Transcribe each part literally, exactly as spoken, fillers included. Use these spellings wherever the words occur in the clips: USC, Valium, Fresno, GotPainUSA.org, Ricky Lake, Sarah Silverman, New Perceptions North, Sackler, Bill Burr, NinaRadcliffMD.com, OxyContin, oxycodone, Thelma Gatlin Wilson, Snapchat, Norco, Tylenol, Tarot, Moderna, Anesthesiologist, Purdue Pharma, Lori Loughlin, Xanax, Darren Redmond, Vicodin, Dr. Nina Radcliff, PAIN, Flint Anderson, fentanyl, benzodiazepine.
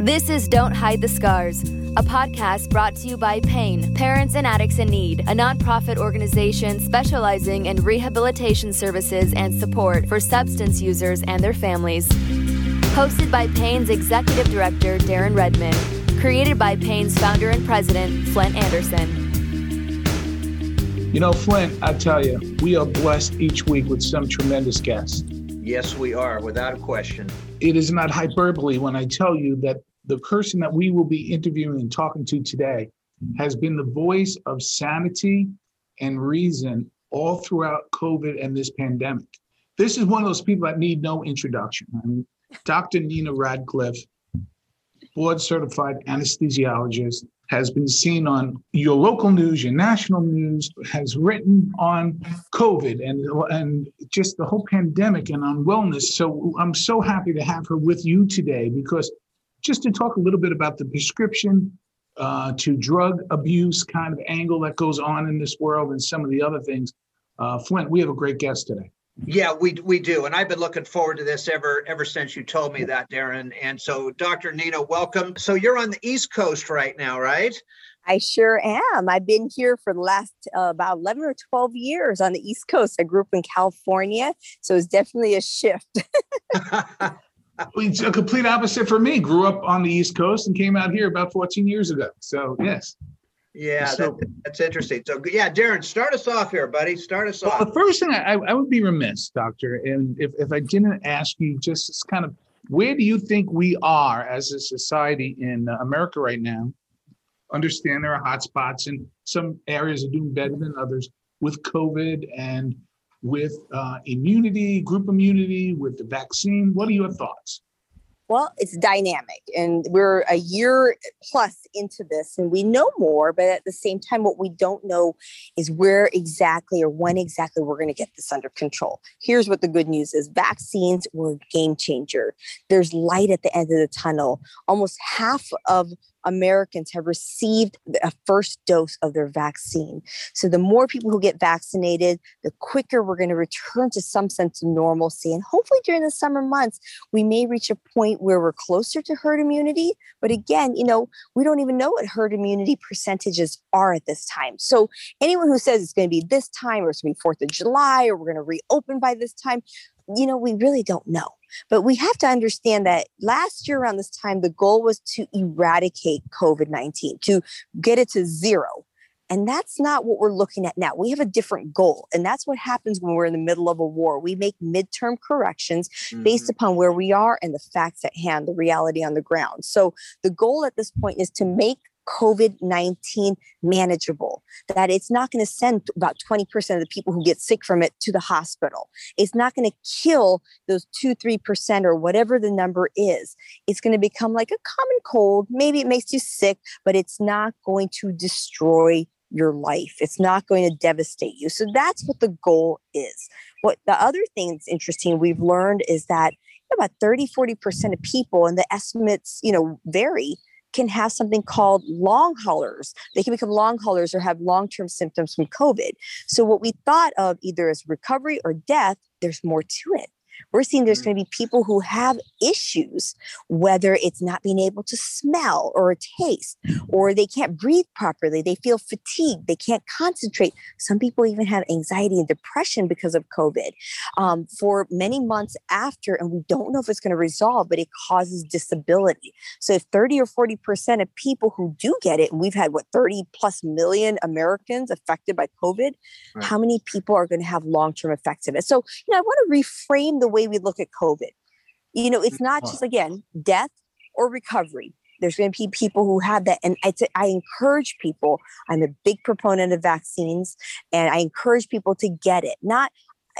This is Don't Hide the Scars, a podcast brought to you by PAIN, Parents and Addicts in Need, a nonprofit organization specializing in rehabilitation services and support for substance users and their families. Hosted by PAIN's Executive Director, Darren Redmond. Created by PAIN's founder and president, Flint Anderson. You know, Flint, I tell you, we are blessed each week with some tremendous guests. Yes, we are, without a question. It is not hyperbole when I tell you that the person that we will be interviewing and talking to today has been the voice of sanity and reason all throughout COVID and this pandemic. This is one of those people that need no introduction. I mean, Doctor Nina Radcliff, board-certified anesthesiologist, has been seen on your local news, your national news, has written on COVID and, and just the whole pandemic and on wellness. So I'm so happy to have her with you today, because just to talk a little bit about the prescription uh, to drug abuse kind of angle that goes on in this world and some of the other things. Uh, Flint, we have a great guest today. Yeah, we we do. And I've been looking forward to this ever ever since you told me that, Darren. And so, Doctor Nina, welcome. So you're on the East Coast right now, right? I sure am. I've been here for the last uh, about eleven or twelve years on the East Coast. I grew up in California, so it's definitely a shift. It's a complete opposite for me. Grew up on the East Coast and came out here about fourteen years ago. So, yes. Yeah, so, that, that's interesting. So, yeah, Darren, start us off here, buddy. Start us well, off. The first thing I, I would be remiss, Doctor, and if, if I didn't ask you just kind of, where do you think we are as a society in America right now? Understand there are hot spots and some areas are doing better than others with COVID and with uh, immunity, group immunity, with the vaccine. What are your thoughts? Well, it's dynamic, and we're a year plus into this and we know more, but at the same time, what we don't know is where exactly or when exactly we're going to get this under control. Here's what the good news is. Vaccines were a game changer. There's light at the end of the tunnel. Almost half of Americans have received a first dose of their vaccine. So the more people who get vaccinated, the quicker we're going to return to some sense of normalcy. And hopefully during the summer months, we may reach a point where we're closer to herd immunity. But again, you know, we don't even know what herd immunity percentages are at this time. So anyone who says it's going to be this time or it's going to be fourth of July or we're going to reopen by this time, you know, we really don't know. But we have to understand that last year around this time, the goal was to eradicate COVID nineteen, to get it to zero. And that's not what we're looking at now. We have a different goal. And that's what happens when we're in the middle of a war. We make midterm corrections mm-hmm. based upon where we are and the facts at hand, the reality on the ground. So the goal at this point is to make COVID nineteen manageable, that it's not going to send about twenty percent of the people who get sick from it to the hospital. It's not going to kill those two, three percent or whatever the number is. It's going to become like a common cold. Maybe it makes you sick, but it's not going to destroy your life. It's not going to devastate you. So that's what the goal is. What the other thing that's interesting we've learned is that about thirty, forty percent of people, and the estimates, you know, vary, can have something called long haulers. They can become long haulers or have long-term symptoms from COVID. So what we thought of either as recovery or death, there's more to it. We're seeing there's going to be people who have issues, whether it's not being able to smell or taste, or they can't breathe properly. They feel fatigued. They can't concentrate. Some people even have anxiety and depression because of COVID um, for many months after. And we don't know if it's going to resolve, but it causes disability. So if thirty or forty percent of people who do get it, and we've had what, thirty plus million Americans affected by COVID, right. How many people are going to have long-term effects of it? So, you know, I want to reframe the way we look at COVID. You know, it's not just, again, death or recovery. There's going to be people who have that. And I, t- I encourage people, I'm a big proponent of vaccines, and I encourage people to get it. Not,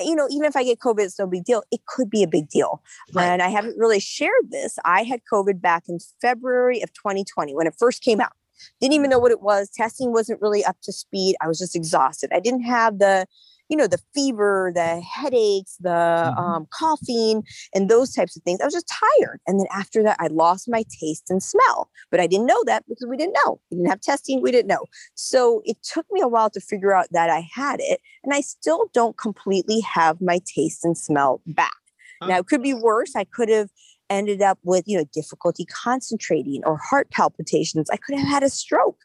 you know, even if I get COVID, it's no big deal. It could be a big deal. Right. And I haven't really shared this. I had COVID back in February of twenty twenty when it first came out. Didn't even know what it was. Testing wasn't really up to speed. I was just exhausted. I didn't have the you know, the fever, the headaches, the um, coughing, and those types of things. I was just tired. And then after that, I lost my taste and smell. But I didn't know that because we didn't know. We didn't have testing. We didn't know. So it took me a while to figure out that I had it. And I still don't completely have my taste and smell back. Now, it could be worse. I could have ended up with, you know, difficulty concentrating or heart palpitations. I could have had a stroke.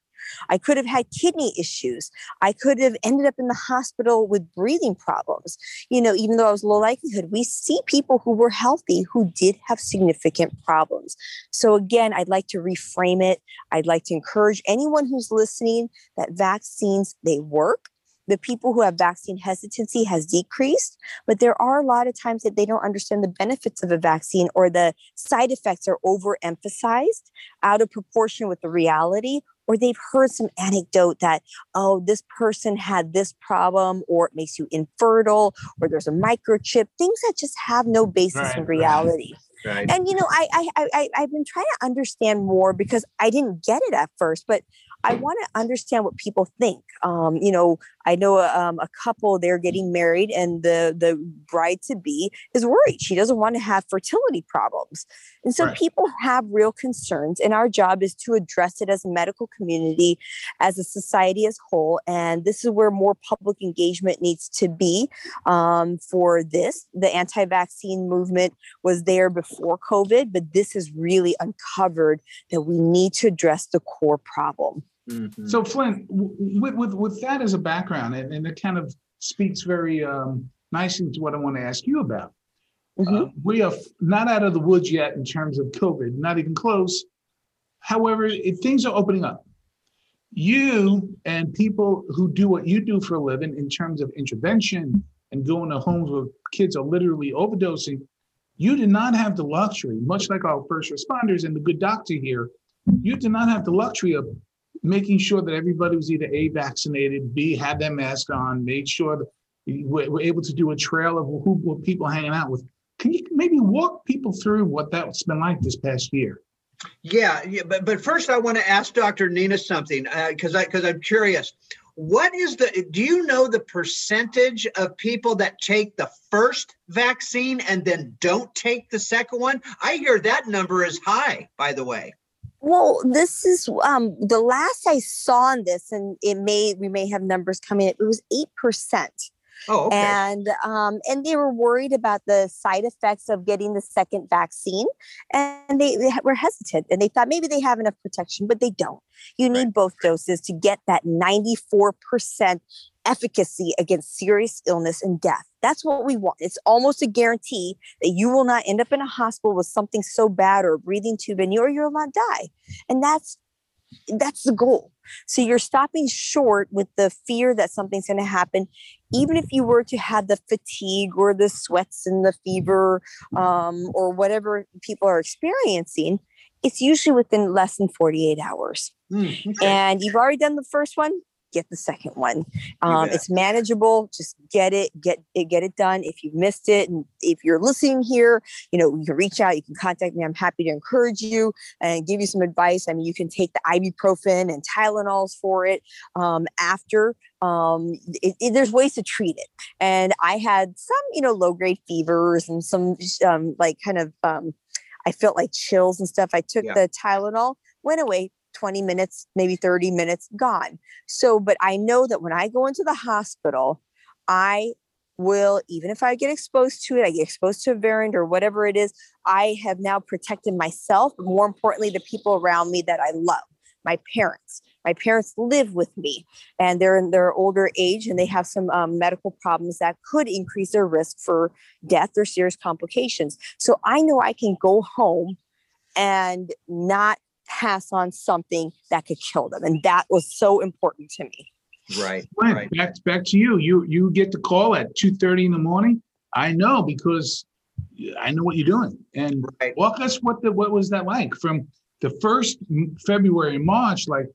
I could have had kidney issues. I could have ended up in the hospital with breathing problems. You know, even though I was low likelihood, we see people who were healthy who did have significant problems. So again, I'd like to reframe it. I'd like to encourage anyone who's listening that vaccines, they work. The people who have vaccine hesitancy has decreased, but there are a lot of times that they don't understand the benefits of a vaccine, or the side effects are overemphasized out of proportion with the reality, or they've heard some anecdote that, oh, this person had this problem, or it makes you infertile, or there's a microchip, things that just have no basis right, in reality. Right. Right. And, you know, I, I, I, I've been trying to understand more because I didn't get it at first, but I want to understand what people think. Um, you know, I know a, um, a couple, they're getting married, and the, the bride-to-be is worried. She doesn't want to have fertility problems. And so right. people have real concerns, and our job is to address it as a medical community, as a society as whole. And this is where more public engagement needs to be um, for this. The anti-vaccine movement was there before for COVID, but this has really uncovered that we need to address the core problem. Mm-hmm. So Flint, with, with, with that as a background, and, and it kind of speaks very um, nicely to what I want to ask you about. Mm-hmm. Uh, we are not out of the woods yet in terms of COVID, not even close. However, if things are opening up. You and people who do what you do for a living in terms of intervention and going to homes where kids are literally overdosing, you did not have the luxury, much like our first responders and the good doctor here, you did not have the luxury of making sure that everybody was either A, vaccinated, B, had their mask on, made sure that we were able to do a trail of who were people hanging out with. Can you maybe walk people through what that's been like this past year? Yeah, yeah but, but first I want to ask Doctor Nina something, because uh, I, 'cause I'm curious. What is the, do you know the percentage of people that take the first vaccine and then don't take the second one? I hear that number is high, by the way. Well, this is um, the last I saw on this, and it may, we may have numbers coming up. It was eight percent. Oh, okay. And um, and they were worried about the side effects of getting the second vaccine, and they, they were hesitant, and they thought maybe they have enough protection, but they don't. You need right. both doses to get that ninety-four percent efficacy against serious illness and death. That's what we want. It's almost a guarantee that you will not end up in a hospital with something so bad, or a breathing tube in you, or you'll not die. And that's that's the goal. So you're stopping short with the fear that something's going to happen. Even if you were to have the fatigue or the sweats and the fever um, or whatever people are experiencing, it's usually within less than forty-eight hours. Mm, okay. And you've already done the first one, get the second one. Um, yeah. It's manageable. Just get it, get it, get it done. If you've missed it, and if you're listening here, you know, you can reach out, you can contact me. I'm happy to encourage you and give you some advice. I mean, you can take the ibuprofen and Tylenols for it um, after. Um, it, it, there's ways to treat it. And I had some, you know, low grade fevers and some um, like kind of, um, I felt like chills and stuff. I took yeah. the Tylenol, went away. twenty minutes, maybe thirty minutes gone. So, but I know that when I go into the hospital, I will, even if I get exposed to it, I get exposed to a variant or whatever it is, I have now protected myself, but more importantly, the people around me that I love, my parents. My parents live with me, and they're in their older age, and they have some um, medical problems that could increase their risk for death or serious complications. So I know I can go home and not pass on something that could kill them. And that was so important to me. Right. Right. Back, back to you. You you get the call at two thirty in the morning. I know, because I know what you're doing. And right. walk us what the what was that like from the first February, March, like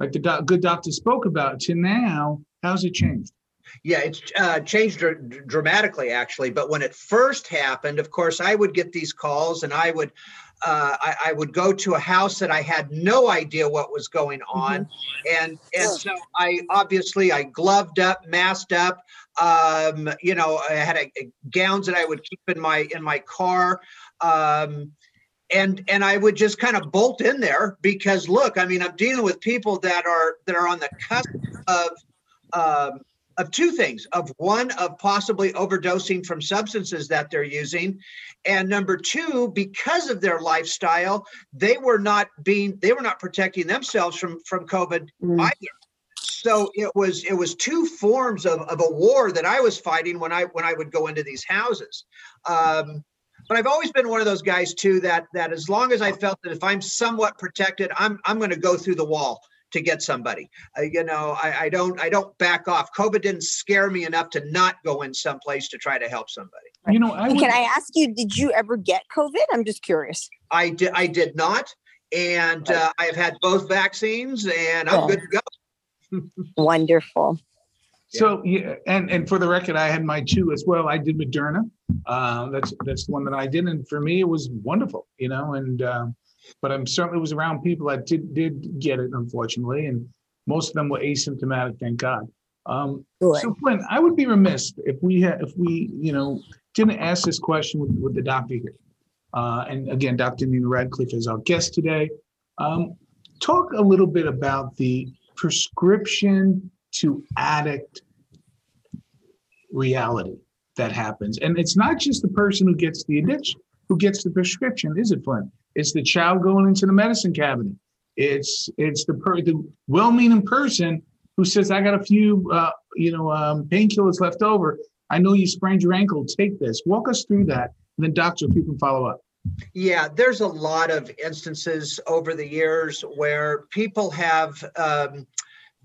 like the do- good doctor spoke about, to now. How's it changed? Yeah, it's uh, changed dr- dramatically, actually. But when it first happened, of course, I would get these calls, and I would uh, I, I would go to a house that I had no idea what was going on. Mm-hmm. And and so I obviously I gloved up, masked up. Um, you know, I had a, a gowns that I would keep in my in my car. Um, And and I would just kind of bolt in there because, look, I mean, I'm dealing with people that are that are on the cusp of um, of two things, of one, of possibly overdosing from substances that they're using. And number two, because of their lifestyle, they were not being, they were not protecting themselves from, from COVID mm. either. So it was, it was two forms of, of a war that I was fighting when I, when I would go into these houses. Um, But I've always been one of those guys too, that that as long as I felt that if I'm somewhat protected, I'm I'm going to go through the wall to get somebody. Uh, you know, I, I don't I don't back off. COVID didn't scare me enough to not go in someplace to try to help somebody. You know, I would, can I ask you, did you ever get COVID? I'm just curious. I did. I did not, and uh, I have had both vaccines, and I'm oh. good to go. Wonderful. Yeah. So, yeah, and, and for the record, I had my two as well. I did Moderna. Uh, that's that's the one that I did. And for me, it was wonderful, you know, and uh, but I'm certainly was around people that did, did get it, unfortunately. And most of them were asymptomatic, thank God. Um, right. So, Flint, I would be remiss if we, ha- if we you know, didn't ask this question with, with the doctor here. Uh, and again, Doctor Nina Radcliff is our guest today. Um, talk a little bit about the prescription to addict reality that happens. And it's not just the person who gets the addiction, who gets the prescription, is it, Flint? It's the child going into the medicine cabinet. It's it's the, per, the well-meaning person who says, I got a few uh, you know, um, painkillers left over. I know you sprained your ankle, take this. Walk us through that. And then doctor, if you can follow up. Yeah, there's a lot of instances over the years where people have um,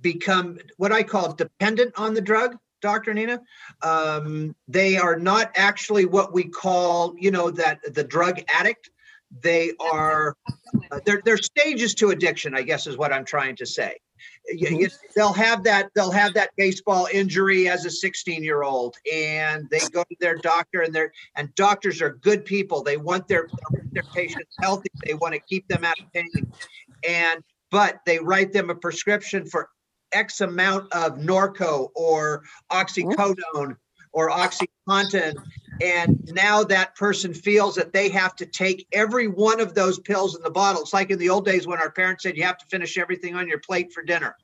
become what I call dependent on the drug, Doctor Nina. Um, they are not actually what we call, you know, that the drug addict. They are, uh, they're, they're stages to addiction, I guess, is what I'm trying to say. You, you, they'll have that, they'll have that baseball injury as a sixteen year old, and they go to their doctor, and they're, and doctors are good people. They want their, their patients healthy. They want to keep them out of pain. And, but they write them a prescription for X amount of Norco or oxycodone or OxyContin. And now that person feels that they have to take every one of those pills in the bottle. It's like in the old days when our parents said, you have to finish everything on your plate for dinner.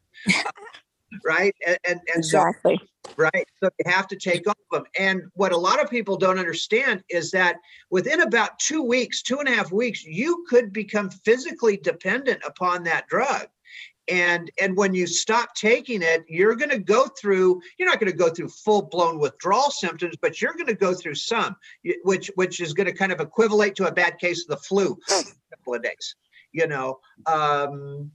Right. And, and, and exactly. So, right. So you have to take all of them. And what a lot of people don't understand is that within about two weeks, two and a half weeks, you could become physically dependent upon that drug. And and when you stop taking it, you're going to go through, you're not going to go through full-blown withdrawal symptoms, but you're going to go through some, which which is going to kind of equivalent to a bad case of the flu in a couple of days, you know. Um,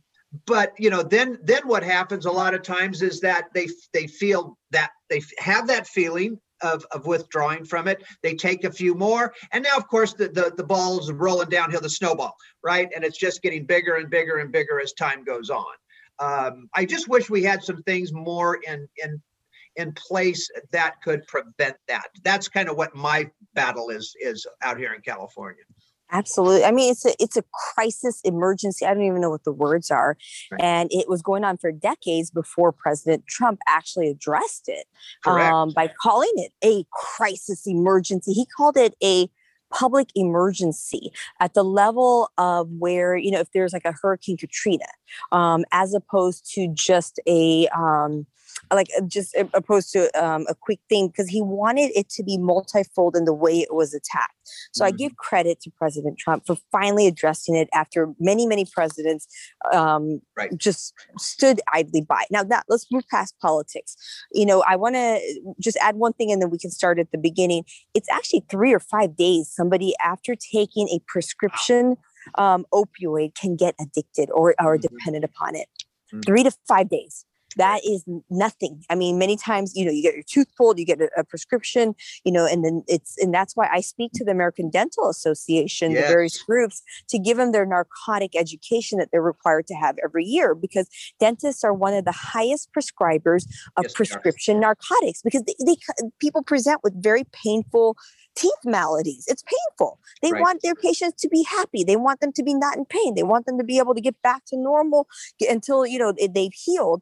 but, you know, then then what happens a lot of times is that they they feel that they have that feeling of, of withdrawing from it. They take a few more. And now, of course, the, the, the ball's rolling downhill, the snowball, right? And it's just getting bigger and bigger and bigger as time goes on. Um, I just wish we had some things more in in in place that could prevent that. That's kind of what my battle is is out here in California. Absolutely. I mean, it's a it's a crisis emergency. I don't even know what the words are. Right. And it was going on for decades before President Trump actually addressed it um, by calling it a crisis emergency. He called it a public emergency at the level of where, you know, if there's like a Hurricane Katrina, um, as opposed to just a, um, like just opposed to um, a quick thing, because he wanted it to be multifold in the way it was attacked. So mm-hmm. I give credit to President Trump for finally addressing it after many, many presidents um, right. just stood idly by. Now, that, let's move past politics. You know, I want to just add one thing, and then we can start at the beginning. It's actually three or five days somebody after taking a prescription um, opioid can get addicted or are mm-hmm. dependent upon it. Mm-hmm. Three to five days. That is nothing. I mean, many times, you know, you get your tooth pulled, you get a, a prescription, you know, and then it's, and that's why I speak to the American Dental Association, yes. the various groups, to give them their narcotic education that they're required to have every year, because dentists are one of the highest prescribers of yes, prescription narcotics, because they, they people present with very painful teeth maladies. It's painful. They right. want their patients to be happy. They want them to be not in pain. They want them to be able to get back to normal until, you know, they've healed.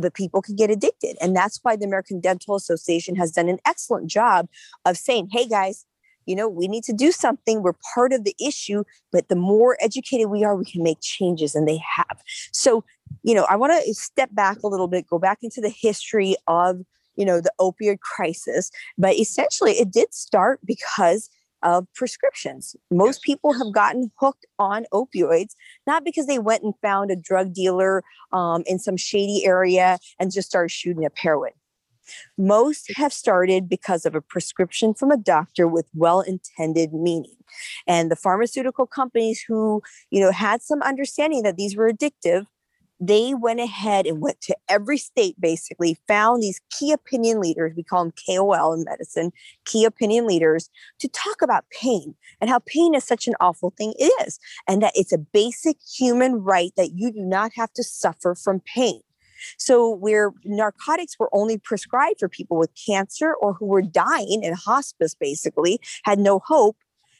But people can get addicted. And that's why the American Dental Association has done an excellent job of saying, hey, guys, you know, we need to do something. We're part of the issue. But the more educated we are, we can make changes. And they have. So, you know, I want to step back a little bit, go back into the history of, you know, the opioid crisis. But essentially, it did start because of prescriptions. Most people have gotten hooked on opioids, not because they went and found a drug dealer um, in some shady area and just started shooting up heroin. Most have started because of a prescription from a doctor with well-intended meaning. And the pharmaceutical companies who, you know, had some understanding that these were addictive, they went ahead and went to every state, basically, found these key opinion leaders, we call them K O L in medicine, key opinion leaders, to talk about pain and how pain is such an awful thing it is, and that it's a basic human right that you do not have to suffer from pain. So where narcotics were only prescribed for people with cancer or who were dying in hospice, basically, had no hope,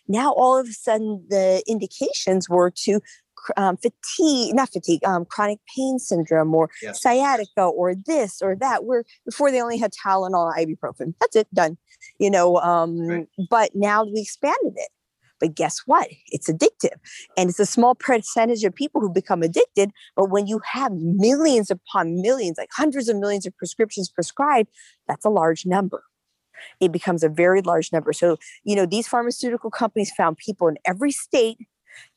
now all of a sudden the indications were to um, fatigue, not fatigue, um, chronic pain syndrome or yes. sciatica or this or that, where before they only had Tylenol and ibuprofen. That's it, done. You know, um, right. But now we expanded it. But guess what? It's addictive. And it's a small percentage of people who become addicted. But when you have millions upon millions, like hundreds of millions of prescriptions prescribed, that's a large number. It becomes a very large number. So, you know, these pharmaceutical companies found people in every state,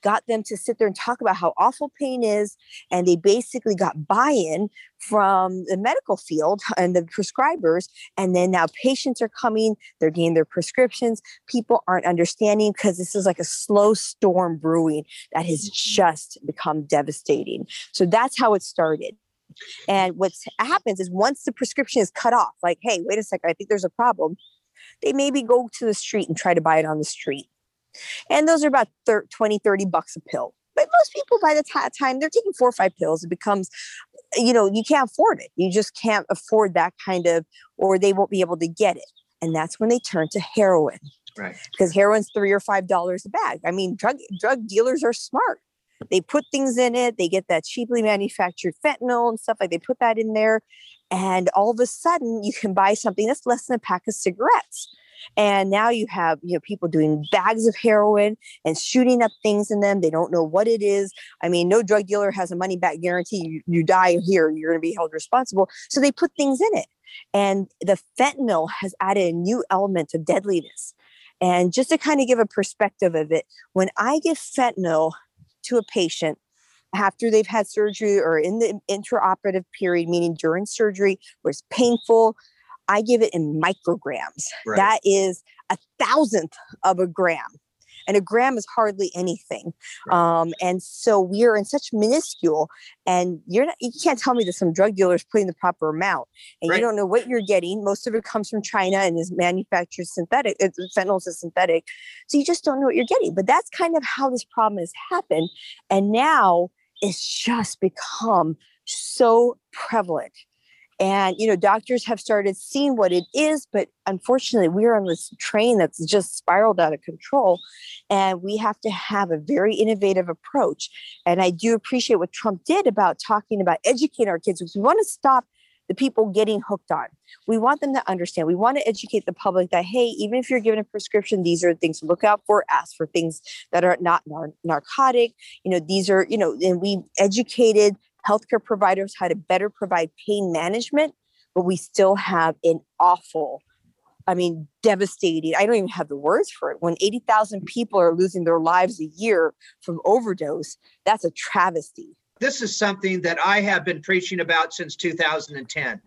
got them to sit there and talk about how awful pain is. And they basically got buy-in from the medical field and the prescribers. And then now patients are coming, they're getting their prescriptions. People aren't understanding because this is like a slow storm brewing that has just become devastating. So that's how it started. And what happens is once the prescription is cut off, like, hey, wait a second, I think there's a problem. They maybe go to the street and try to buy it on the street. And those are about thirty, twenty, thirty bucks a pill. But most people, by the t- time they're taking four or five pills, it becomes, you know, you can't afford it. You just can't afford that kind of, or they won't be able to get it. And that's when they turn to heroin. Right. Because heroin's three or five dollars a bag. I mean, drug drug dealers are smart. They put things in it. They get that cheaply manufactured fentanyl and stuff like they put that in there. And all of a sudden, you can buy something that's less than a pack of cigarettes. And now you have, you know, people doing bags of heroin and shooting up things in them. They don't know what it is. I mean, no drug dealer has a money back guarantee. You, you die here, you're going to be held responsible. So they put things in it. And the fentanyl has added a new element of deadliness. And just to kind of give a perspective of it, when I give fentanyl to a patient after they've had surgery or in the intraoperative period, meaning during surgery, where it's painful, I give it in micrograms. Right. That is a thousandth of a gram. And a gram is hardly anything. Right. Um, and so we are in such minuscule, and you're not, you can't tell me that some drug dealer is putting the proper amount and right. you don't know what you're getting. Most of it comes from China and is manufactured synthetic. Fentanyl is synthetic. So you just don't know what you're getting, but that's kind of how this problem has happened. And now it's just become so prevalent. And, you know, doctors have started seeing what it is, but unfortunately, we're on this train that's just spiraled out of control, and we have to have a very innovative approach. And I do appreciate what Trump did about talking about educating our kids, because we want to stop the people getting hooked on. We want them to understand. We want to educate the public that, hey, even if you're given a prescription, these are things to look out for. Ask for things that are not nar- narcotic. You know, these are, you know, and we educated healthcare providers how to better provide pain management, but we still have an awful, I mean, devastating, I don't even have the words for it. When eighty thousand people are losing their lives a year from overdose, that's a travesty. This is something that I have been preaching about since two thousand ten.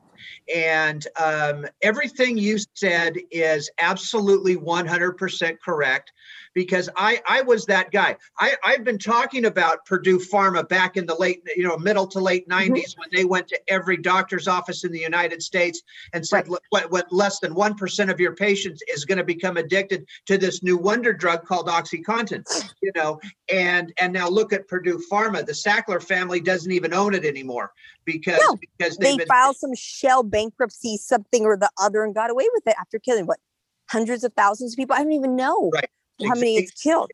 And um, everything you said is absolutely one hundred percent correct, because I, I was that guy. I, I've been talking about Purdue Pharma back in the late, you know, middle to late nineties mm-hmm. when they went to every doctor's office in the United States and said, right. look, what, what less than one percent of your patients is going to become addicted to this new wonder drug called OxyContin, you know, and, and now look at Purdue Pharma. The Sackler family doesn't even own it anymore because, no, because they've they been- filed some shit. bankruptcy, something or the other, and got away with it after killing what hundreds of thousands of people. I don't even know right. how exactly. many it's killed.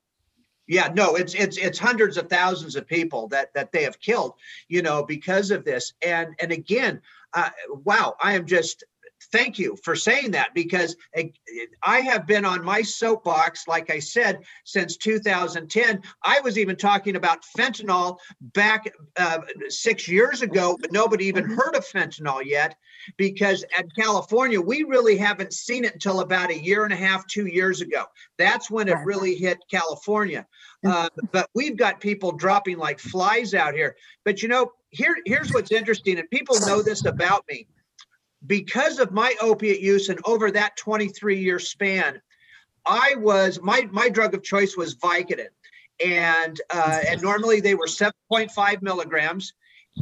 Yeah, no, it's it's it's hundreds of thousands of people that that they have killed, you know, because of this. And and again, uh, wow, I am just thank you for saying that, because I have been on my soapbox, like I said, since two thousand ten. I was even talking about fentanyl back uh, six years ago, but nobody even heard of fentanyl yet, because in California, we really haven't seen it until about a year and a half, two years ago. That's when it really hit California. Uh, but we've got people dropping like flies out here. But, you know, here, here's what's interesting, and people know this about me. Because of my opiate use and over that twenty-three year span, I was, my, my drug of choice was Vicodin. And, uh, and normally they were seven point five milligrams,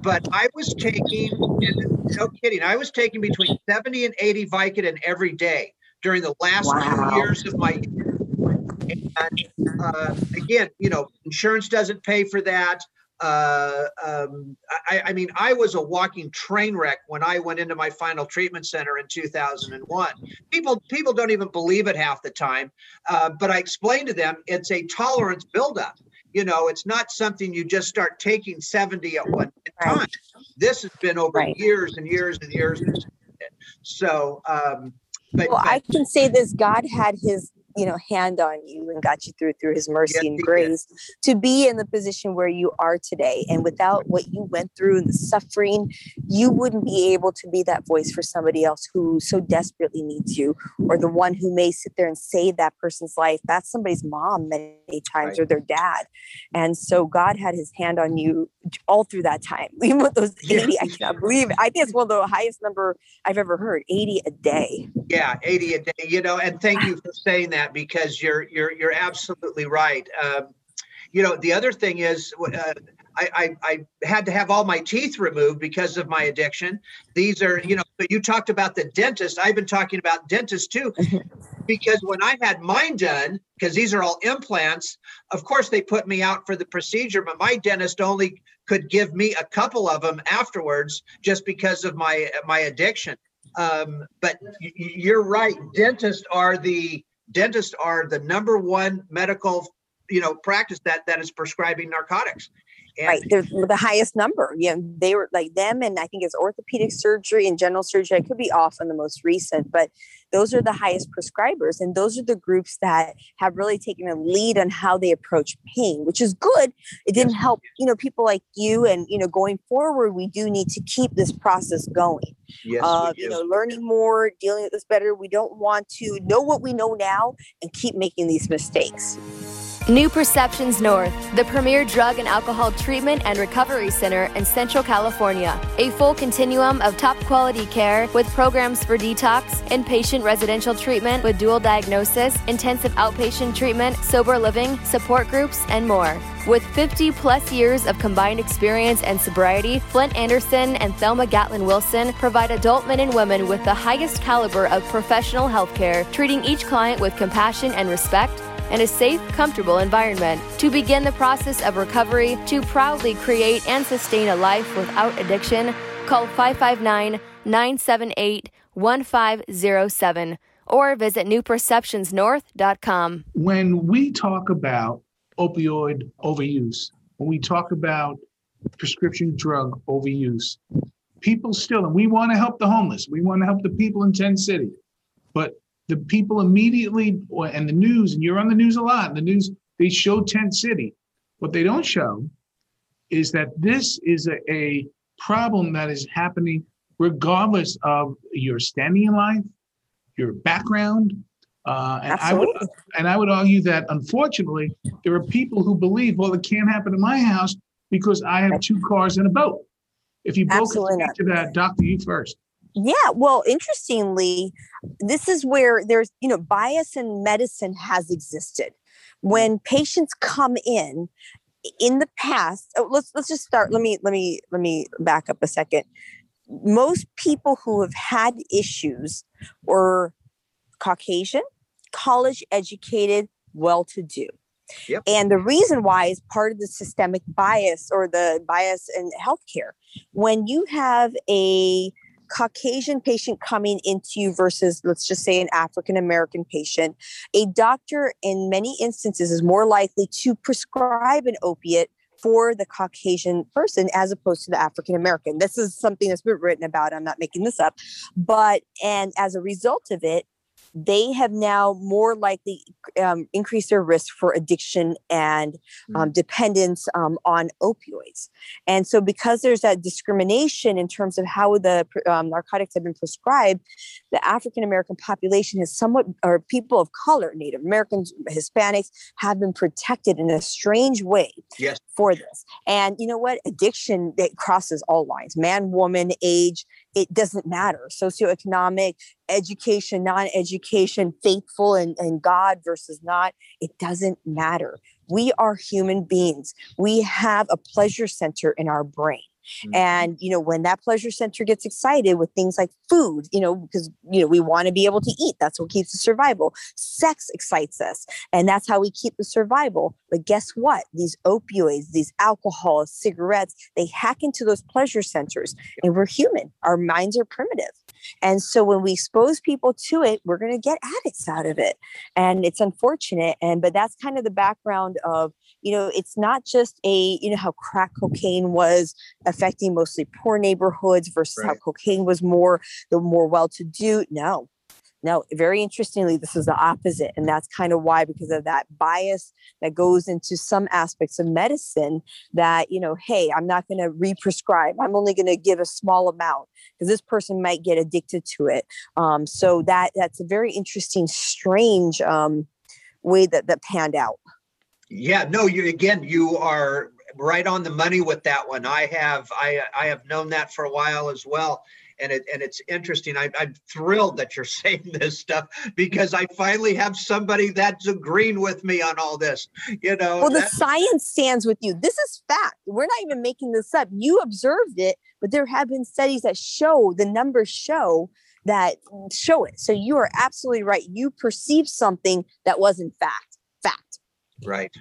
but I was taking, no kidding, I was taking between seventy and eighty Vicodin every day during the last wow. two years of my year. And uh, again, you know, insurance doesn't pay for that. Uh, um, I, I mean, I was a walking train wreck when I went into my final treatment center in two thousand one. People, people don't even believe it half the time, uh, but I explained to them it's a tolerance buildup. You know, it's not something you just start taking seventy at one time. Right. This has been over right. years and years and years. So, um, but, well, but I can say this: God had His, you know, hand on you and got you through through His mercy yes, and grace yes. to be in the position where you are today. And without what you went through and the suffering, you wouldn't be able to be that voice for somebody else who so desperately needs you, or the one who may sit there and save that person's life. That's somebody's mom many times, right. or their dad. And so God had His hand on you all through that time. Even with those eighty, yeah. I cannot believe it. I think it's one of the highest number I've ever heard, eighty a day. Yeah, eighty a day, you know, and thank you for saying that. Because you're you're you're absolutely right. Um, you know, the other thing is, uh, I, I I had to have all my teeth removed because of my addiction. These are, you know, but you talked about the dentist. I've been talking about dentists too, because when I had mine done, because these are all implants. Of course, they put me out for the procedure, but my dentist only could give me a couple of them afterwards, just because of my my addiction. Um, but you're right. Dentists are the Dentists are the number one medical, you know, practice that that is prescribing narcotics. And right, they're the highest number. Yeah, they were like them, and I think it's orthopedic surgery and general surgery. I could be off on the most recent, but those are the highest prescribers, and those are the groups that have really taken a lead on how they approach pain, which is good. It didn't help, you know, people like you, and you know, going forward, we do need to keep this process going. Yes, uh, you know, learning more, dealing with this better. We don't want to know what we know now and keep making these mistakes. New Perceptions North, the premier drug and alcohol treatment and recovery center in Central California. A full continuum of top quality care with programs for detox, inpatient residential treatment with dual diagnosis, intensive outpatient treatment, sober living, support groups, and more. With fifty plus years of combined experience and sobriety, Flint Anderson and Thelma Gatlin Wilson provide adult men and women with the highest caliber of professional healthcare, treating each client with compassion and respect, and a safe, comfortable environment to begin the process of recovery, to proudly create and sustain a life without addiction. Call five five nine, nine seven eight, one five zero seven or visit new perceptions north dot com. When we talk about opioid overuse, when we talk about prescription drug overuse, people still, and we want to help the homeless, we want to help the people in Tent City, but the people immediately, and the news, and you're on the news a lot, and the news, they show Tent City. What they don't show is that this is a, a problem that is happening regardless of your standing in life, your background. Uh, and, I would, and I would argue that, unfortunately, there are people who believe, well, it can't happen in my house because I have two cars and a boat. If you both speak to that, doctor, you first. Yeah. Well, interestingly, this is where there's, you know, bias in medicine has existed. When patients come in, in the past, oh, let's, let's just start. Let me, let me, let me back up a second. Most people who have had issues were Caucasian, college educated, well-to-do. Yep. And the reason why is part of the systemic bias, or the bias in healthcare. When you have a Caucasian patient coming into you versus, let's just say, an African-American patient, a doctor in many instances is more likely to prescribe an opiate for the Caucasian person as opposed to the African American. This is something that's been written about. I'm not making this up. But, and as a result of it, they have now more likely um, increased their risk for addiction and um, dependence um, on opioids. And so because there's that discrimination in terms of how the um, narcotics have been prescribed, the African-American population has somewhat, or people of color, Native Americans, Hispanics, have been protected in a strange way yes. for this. And you know what? Addiction, it crosses all lines, man, woman, age. It doesn't matter. Socioeconomic, education, non-education, faithful and, and God versus not. It doesn't matter. We are human beings. We have a pleasure center in our brain. Mm-hmm. And, you know, when that pleasure center gets excited with things like food, you know, because, you know, we want to be able to eat. That's what keeps the survival. Sex excites us. And that's how we keep the survival. But guess what? These opioids, these alcohols, cigarettes, they hack into those pleasure centers. And we're human. Our minds are primitive. And so when we expose people to it, we're going to get addicts out of it. And it's unfortunate. And but that's kind of the background of, you know, it's not just a, you know, how crack cocaine was affecting mostly poor neighborhoods versus right. how cocaine was more, the more well-to-do. No, no. Very interestingly, this is the opposite. And that's kind of why, because of that bias that goes into some aspects of medicine that, you know, hey, I'm not going to re-prescribe. I'm only going to give a small amount because this person might get addicted to it. Um, so that that's a very interesting, strange um, way that that panned out. Yeah, no, you, again, you are right on the money with that one. I have, I, I have known that for a while as well. And it, and it's interesting. I, I'm thrilled that you're saying this stuff because I finally have somebody that's agreeing with me on all this, you know. Well, the science stands with you. This is fact. We're not even making this up. You observed it, but there have been studies that show, the numbers show that show it. So you are absolutely right. You perceived something that wasn't fact, fact. Right.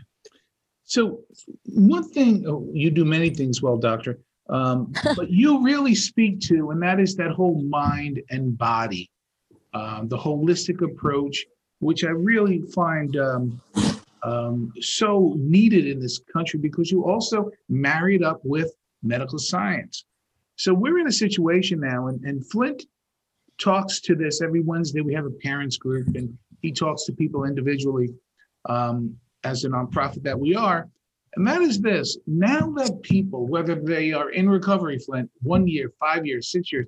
So one thing, oh, you do many things well, doctor, um, but you really speak to, and that is that whole mind and body, um, the holistic approach, which I really find um, um, so needed in this country because you also married up with medical science. So we're in a situation now, and, and Flint talks to this every Wednesday. We have a parents group, and he talks to people individually. Um, as a nonprofit that we are, and that is this. Now that people, whether they are in recovery, Flint, one year, five years, six years,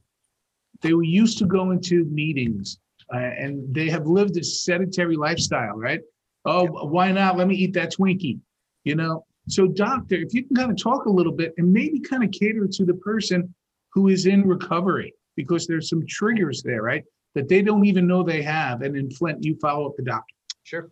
they were used to going to meetings, uh, and they have lived a sedentary lifestyle, right? Oh, why not? Let me eat that Twinkie, you know? So, doctor, if you can kind of talk a little bit and maybe kind of cater to the person who is in recovery, because there's some triggers there, right, that they don't even know they have. And in Flint, you follow up the doctor. Sure.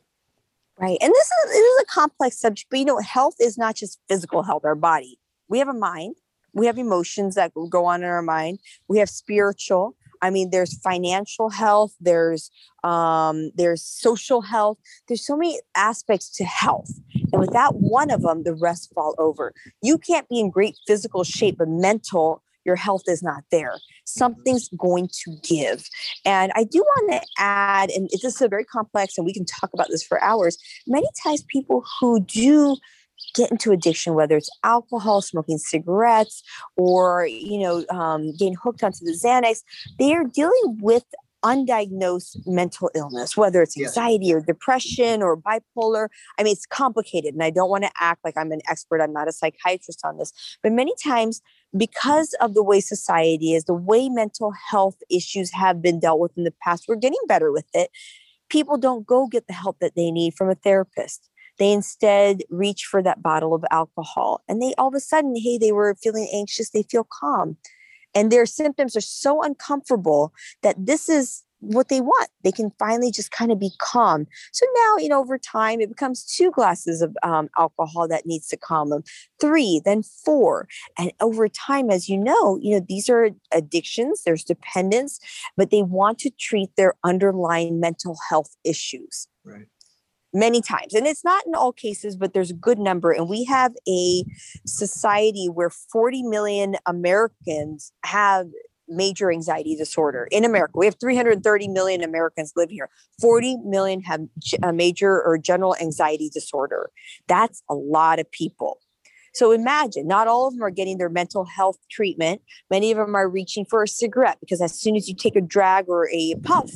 Right. And this is, this is a complex subject, but, you know, health is not just physical health, our body. We have a mind. We have emotions that go on in our mind. We have spiritual. I mean, there's financial health. There's um, there's social health. There's so many aspects to health. And without one of them, the rest fall over. You can't be in great physical shape, but mental, your health is not there. Something's going to give. And I do want to add, and this is a very complex, and we can talk about this for hours. Many times people who do get into addiction, whether it's alcohol, smoking cigarettes, or, you know, um, getting hooked onto the Xanax, they are dealing with undiagnosed mental illness, whether it's anxiety yeah. or depression or bipolar. I mean, it's complicated, and I don't want to act like I'm an expert. I'm not a psychiatrist on this, but many times, because of the way society is, the way mental health issues have been dealt with in the past, we're getting better with it. People don't go get the help that they need from a therapist. They instead reach for that bottle of alcohol, and they all of a sudden, hey, they were feeling anxious, they feel calm. And their symptoms are so uncomfortable that this is what they want. They can finally just kind of be calm. So now, you know, over time, it becomes two glasses of um, alcohol that needs to calm them, three, then four. And over time, as you know, you know, these are addictions, there's dependence, but they want to treat their underlying mental health issues. Right. Many times. And it's not in all cases, but there's a good number. And we have a society where forty million Americans have major anxiety disorder in America. We have three hundred thirty million Americans live here. forty million have a major or general anxiety disorder. That's a lot of people. So imagine, not all of them are getting their mental health treatment. Many of them are reaching for a cigarette because as soon as you take a drag or a puff,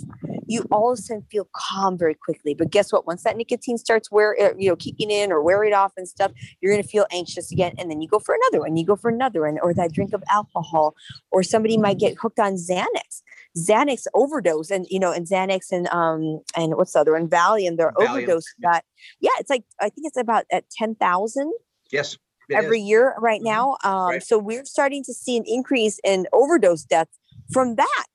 you all of a sudden feel calm very quickly. But guess what? Once that nicotine starts wear, you know, kicking in or wearing off and stuff, you're going to feel anxious again. And then you go for another one, you go for another one, or that drink of alcohol, or somebody might get hooked on Xanax, Xanax overdose. And, you know, and Xanax and, um, and what's the other one? Valium, their Valium. overdose got, yeah, it's like, I think it's about at ten thousand. Yes. Every is. year right now. Um, right. So we're starting to see an increase in overdose deaths from that.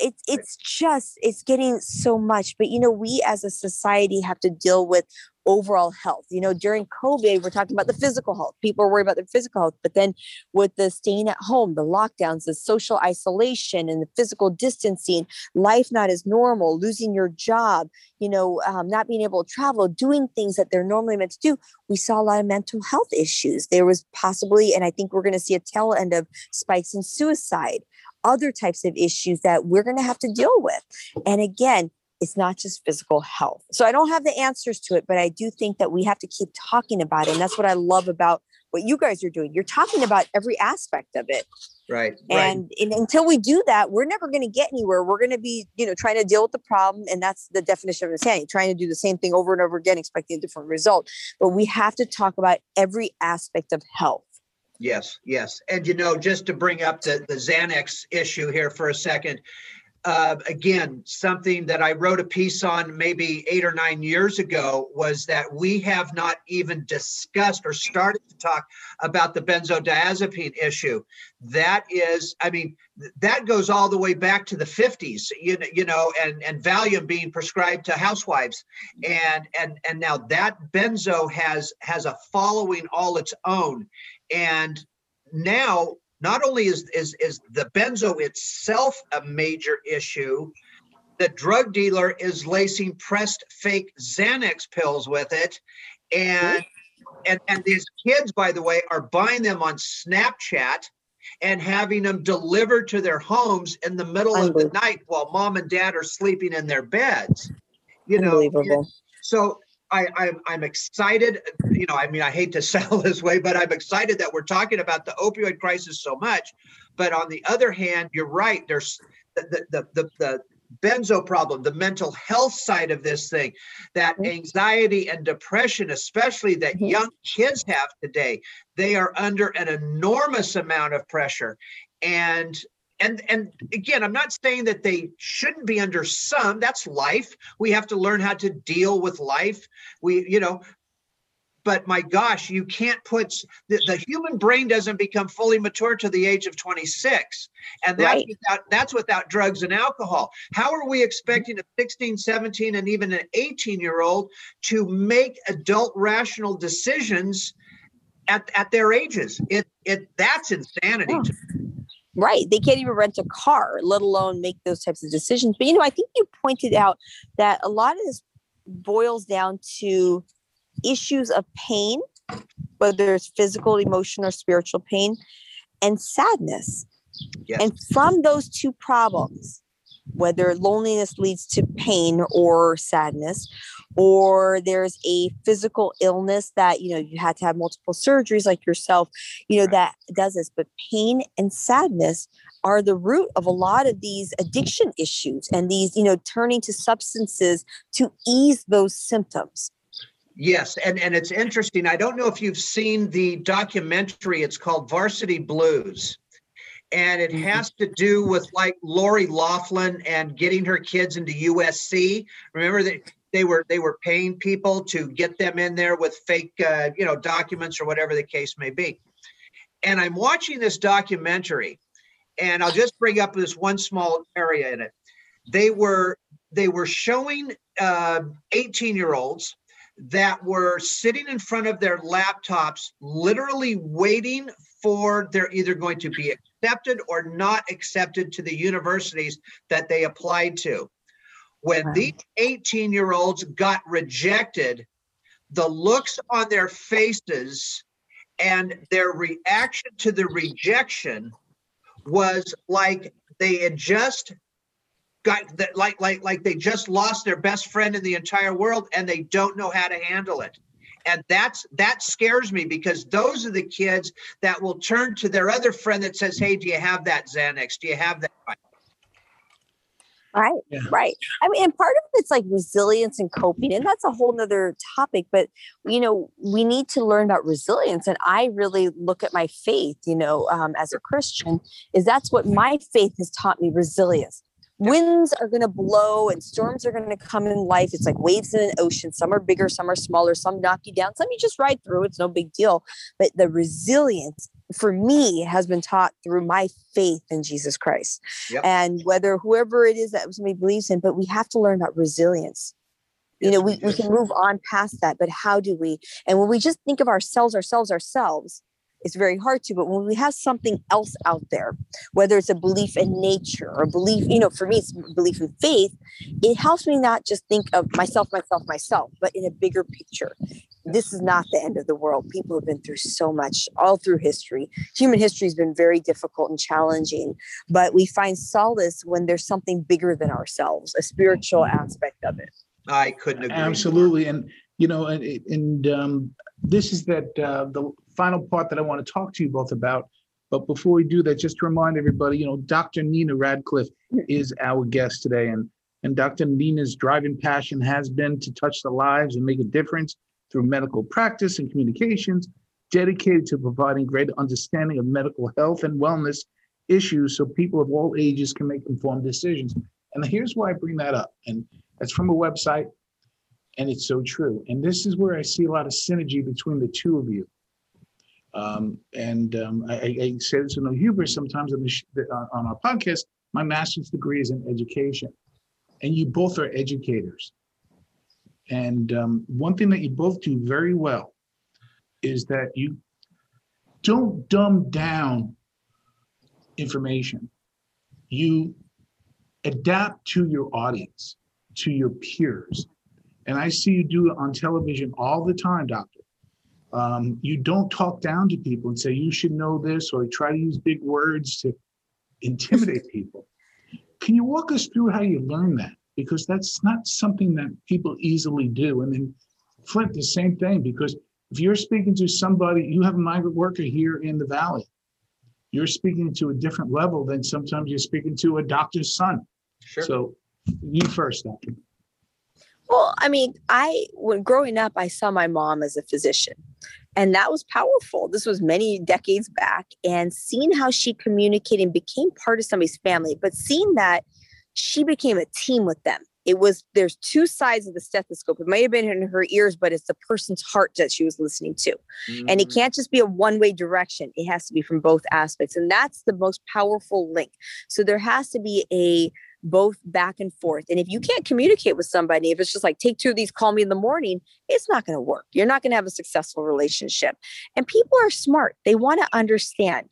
It's it's just, it's getting so much. But, you know, we as a society have to deal with overall health. You know, during COVID, we're talking about the physical health. People are worried about their physical health. But then with the staying at home, the lockdowns, the social isolation and the physical distancing, life not as normal, losing your job, you know, um, not being able to travel, doing things that they're normally meant to do. We saw a lot of mental health issues. There was possibly, and I think we're going to see a tail end of spikes in suicide, other types of issues that we're going to have to deal with. And again, it's not just physical health. So I don't have the answers to it, but I do think that we have to keep talking about it. And that's what I love about what you guys are doing. You're talking about every aspect of it. Right. And, right. and until we do that, we're never going to get anywhere. We're going to be, you know, trying to deal with the problem. And that's the definition of insanity, trying to do the same thing over and over again, expecting a different result. But we have to talk about every aspect of health. Yes, yes. And, you know, just to bring up the, the Xanax issue here for a second, uh, again, something that I wrote a piece on maybe eight or nine years ago was that we have not even discussed or started to talk about the benzodiazepine issue. That is, I mean, that goes all the way back to the fifties, you, you know, and, and Valium being prescribed to housewives. And, and, and now that benzo has, has a following all its own. And now, not only is, is, is the benzo itself a major issue, the drug dealer is lacing pressed fake Xanax pills with it. And, and, and these kids, by the way, are buying them on Snapchat and having them delivered to their homes in the middle of the night while mom and dad are sleeping in their beds. You know, so... I, I'm, I'm excited, you know, I mean, I hate to sound this way, but I'm excited that we're talking about the opioid crisis so much. But on the other hand, you're right. There's the, the, the, the benzo problem, the mental health side of this thing, that anxiety and depression, especially that mm-hmm. young kids have today, they are under an enormous amount of pressure. And And and again, I'm not saying that they shouldn't be under some. That's life. We have to learn how to deal with life. We, you know, but my gosh, you can't put the, the human brain doesn't become fully mature to the age of twenty-six. And that's, right. without, that's without drugs and alcohol. How are we expecting a sixteen, seventeen, and even an eighteen-year-old to make adult rational decisions at, at their ages? It it that's insanity. Yeah. Right. They can't even rent a car, let alone make those types of decisions. But, you know, I think you pointed out that a lot of this boils down to issues of pain, whether it's physical, emotional, or spiritual pain, and sadness. Yes. And from those two problems, whether loneliness leads to pain or sadness, or there's a physical illness that, you know, you had to have multiple surgeries like yourself, you know, right. that does this. But pain and sadness are the root of a lot of these addiction issues and these, you know, turning to substances to ease those symptoms. Yes. And, and it's interesting. I don't know if you've seen the documentary. It's called Varsity Blues. And it has to do with like Lori Loughlin and getting her kids into U S C. Remember that they were they were paying people to get them in there with fake, uh, you know, documents or whatever the case may be. And I'm watching this documentary, and I'll just bring up this one small area in it. They were they were showing uh, eighteen-year-olds that were sitting in front of their laptops, literally waiting for they're either going to be accepted or not accepted to the universities that they applied to. When these eighteen-year-olds got rejected, the looks on their faces and their reaction to the rejection was like they had just got that, like like like they just lost their best friend in the entire world, and they don't know how to handle it. and that's that scares me, because those are the kids that will turn to their other friend that says, hey, do you have that Xanax? Do you have that? Right. Yeah. Right. I mean, and part of it's like resilience and coping, and that's a whole nother topic, but you know, we need to learn about resilience. And I really look at my faith, you know, um, as a Christian, is that's what my faith has taught me, resilience. Winds are going to blow and storms are going to come in life. It's like waves in an ocean. Some are bigger, some are smaller, some knock you down, some you just ride through. It's no big deal. But the resilience for me has been taught through my faith in Jesus Christ. Yep. And whether whoever it is that somebody believes in, but we have to learn about resilience. You know, we, we can move on past that, but how do we? And when we just think of ourselves, ourselves, ourselves, it's very hard to, but when we have something else out there, whether it's a belief in nature or belief, you know, for me, it's belief in faith. It helps me not just think of myself, myself, myself, but in a bigger picture. This is not the end of the world. People have been through so much all through history. Human history has been very difficult and challenging, but we find solace when there's something bigger than ourselves, a spiritual aspect of it. I couldn't agree. Absolutely. More. And, you know, and, and um, this is that uh, the final part that I want to talk to you both about. But before we do that, just to remind everybody, you know, Doctor Nina Radcliff is our guest today. And, and Doctor Nina's driving passion has been to touch the lives and make a difference through medical practice and communications, dedicated to providing greater understanding of medical health and wellness issues so people of all ages can make informed decisions. And here's why I bring that up. And that's from a website, and it's so true. And this is where I see a lot of synergy between the two of you. Um, and um, I, I say this with no hubris sometimes on, the sh- on our podcast, my master's degree is in education. And you both are educators. And um, one thing that you both do very well is that you don't dumb down information. You adapt to your audience, to your peers. And I see you do it on television all the time, doctor. Um, you don't talk down to people and say, you should know this, or try to use big words to intimidate people. Can you walk us through how you learn that? Because that's not something that people easily do. And then Flint, the same thing, because if you're speaking to somebody, you have a migrant worker here in the Valley, you're speaking to a different level than sometimes you're speaking to a doctor's son. Sure. So you first, Doctor. Well, I mean, I, when growing up, I saw my mom as a physician. And that was powerful. This was many decades back. And seeing how she communicated and became part of somebody's family, but seeing that she became a team with them. It was, there's two sides of the stethoscope. It may have been in her ears, but it's the person's heart that she was listening to. Mm-hmm. And it can't just be a one-way direction. It has to be from both aspects. And that's the most powerful link. So there has to be a both back and forth. And if you can't communicate with somebody, if it's just like, take two of these, call me in the morning, it's not going to work. You're not going to have a successful relationship. And people are smart. They want to understand.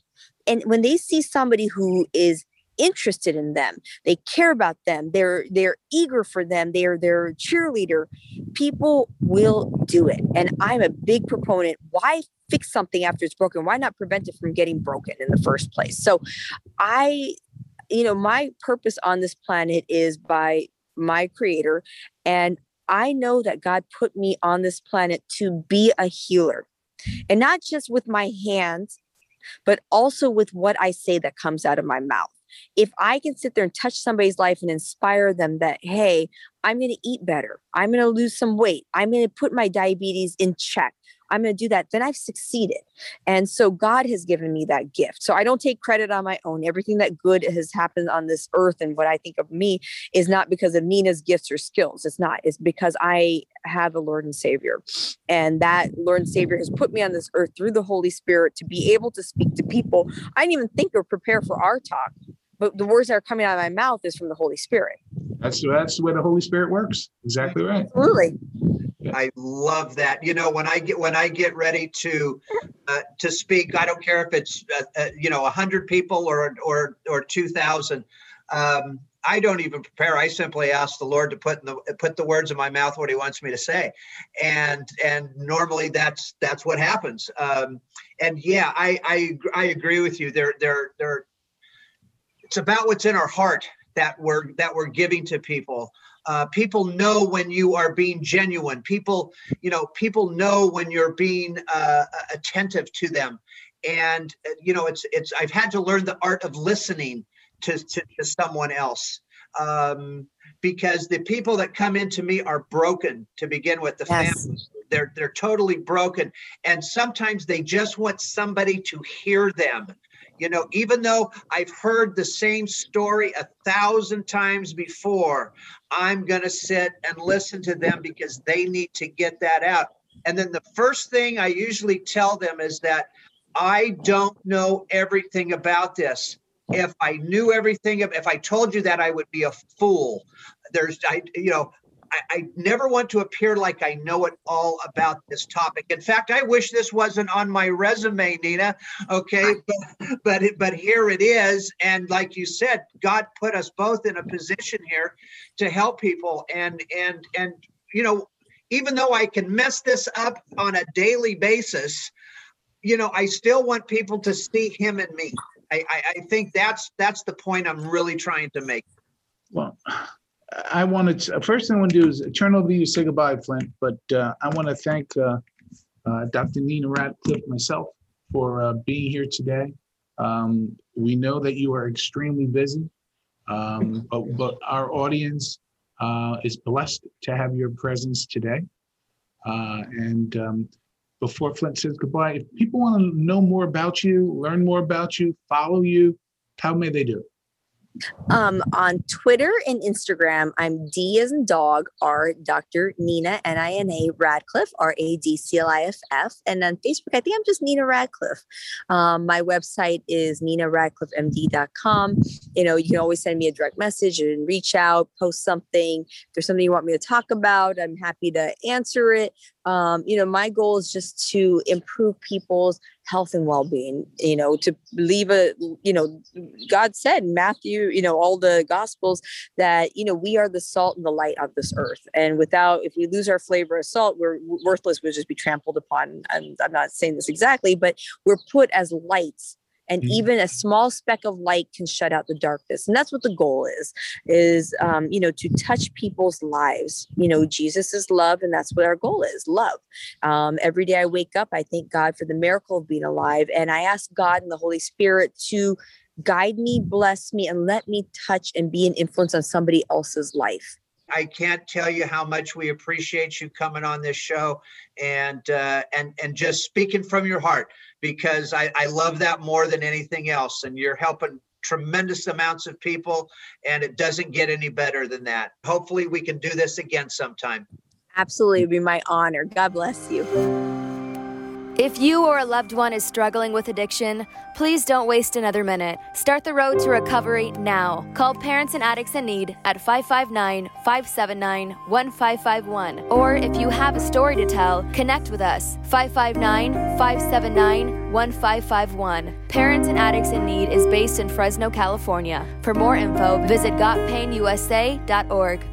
And when they see somebody who is interested in them, they care about them, they're they're eager for them, they're their cheerleader, people will do it. And I'm a big proponent, why fix something after it's broken? Why not prevent it from getting broken in the first place? So I, you know, my purpose on this planet is by my Creator, and I know that God put me on this planet to be a healer, and not just with my hands, but also with what I say that comes out of my mouth. If I can sit there and touch somebody's life and inspire them that, hey, I'm going to eat better, I'm going to lose some weight, I'm going to put my diabetes in check, I'm going to do that, then I've succeeded. And so God has given me that gift. So I don't take credit on my own. Everything that good has happened on this earth and what I think of me is not because of Nina's gifts or skills. It's not. It's because I have a Lord and Savior. And that Lord and Savior has put me on this earth through the Holy Spirit to be able to speak to people. I didn't even think or prepare for our talk, but the words that are coming out of my mouth is from the Holy Spirit. That's, that's the way the Holy Spirit works. Exactly right. Absolutely. I love that. You know, when I get when I get ready to uh, to speak, I don't care if it's uh, uh, you know, a hundred people or or or two thousand. Um, I don't even prepare. I simply ask the Lord to put in the put the words in my mouth what He wants me to say, and and normally that's that's what happens. Um, and yeah, I, I I agree with you. There there there. It's about what's in our heart that we're that we're giving to people. Uh, people know when you are being genuine. People, you know, people know when you're being uh, attentive to them. And, you know, it's, it's, I've had to learn the art of listening to, to, to someone else. Um, because the people that come into me are broken to begin with. The yes. families, they're, they're totally broken. And sometimes they just want somebody to hear them. You know, even though I've heard the same story a thousand times before, I'm going to sit and listen to them because they need to get that out. And then the first thing I usually tell them is that I don't know everything about this. If I knew everything, if I told you that, I would be a fool. There's, I, you know, I, I never want to appear like I know it all about this topic. In fact, I wish this wasn't on my resume, Nina. Okay, but but, but here it is. And like you said, God put us both in a position here to help people. And and and you know, even though I can mess this up on a daily basis, you know, I still want people to see him and me. I, I think that's that's the point I'm really trying to make. Well, I want to first thing I want to do is turn over to you, say goodbye, Flint. But uh, I want to thank uh, uh, Doctor Nina Radcliff, myself, for uh, being here today. Um, we know that you are extremely busy, um, but, but our audience uh, is blessed to have your presence today. Uh, and um, before Flint says goodbye, if people want to know more about you, learn more about you, follow you, how may they do it? Um, on Twitter and Instagram, I'm D as in dog, R, Doctor Nina, N I N A, Radcliff, R A D C L I F F. And on Facebook, I think I'm just Nina Radcliff. Um, my website is Nina Radcliff M D dot com. You know, you can always send me a direct message and reach out, post something. If there's something you want me to talk about, I'm happy to answer it. Um, you know, my goal is just to improve people's health and well-being, you know, to leave a, you know, God said, Matthew, you know, all the gospels that, you know, we are the salt and the light of this earth. And without, if we lose our flavor of salt, we're worthless. We'll just be trampled upon. And I'm not saying this exactly, but we're put as lights. And even a small speck of light can shut out the darkness. And that's what the goal is, is, um, you know, to touch people's lives. You know, Jesus is love. And that's what our goal is, love. Um, every day I wake up, I thank God for the miracle of being alive. And I ask God and the Holy Spirit to guide me, bless me, and let me touch and be an influence on somebody else's life. I can't tell you how much we appreciate you coming on this show and uh, and and just speaking from your heart, because I, I love that more than anything else. And you're helping tremendous amounts of people, and it doesn't get any better than that. Hopefully we can do this again sometime. Absolutely. It'd be my honor. God bless you. If you or a loved one is struggling with addiction, please don't waste another minute. Start the road to recovery now. Call Parents and Addicts in Need at five five nine, five seven nine, one five five one. Or if you have a story to tell, connect with us, five five nine, five seven nine, one five five one. Parents and Addicts in Need is based in Fresno, California. For more info, visit Got Pain U S A dot org.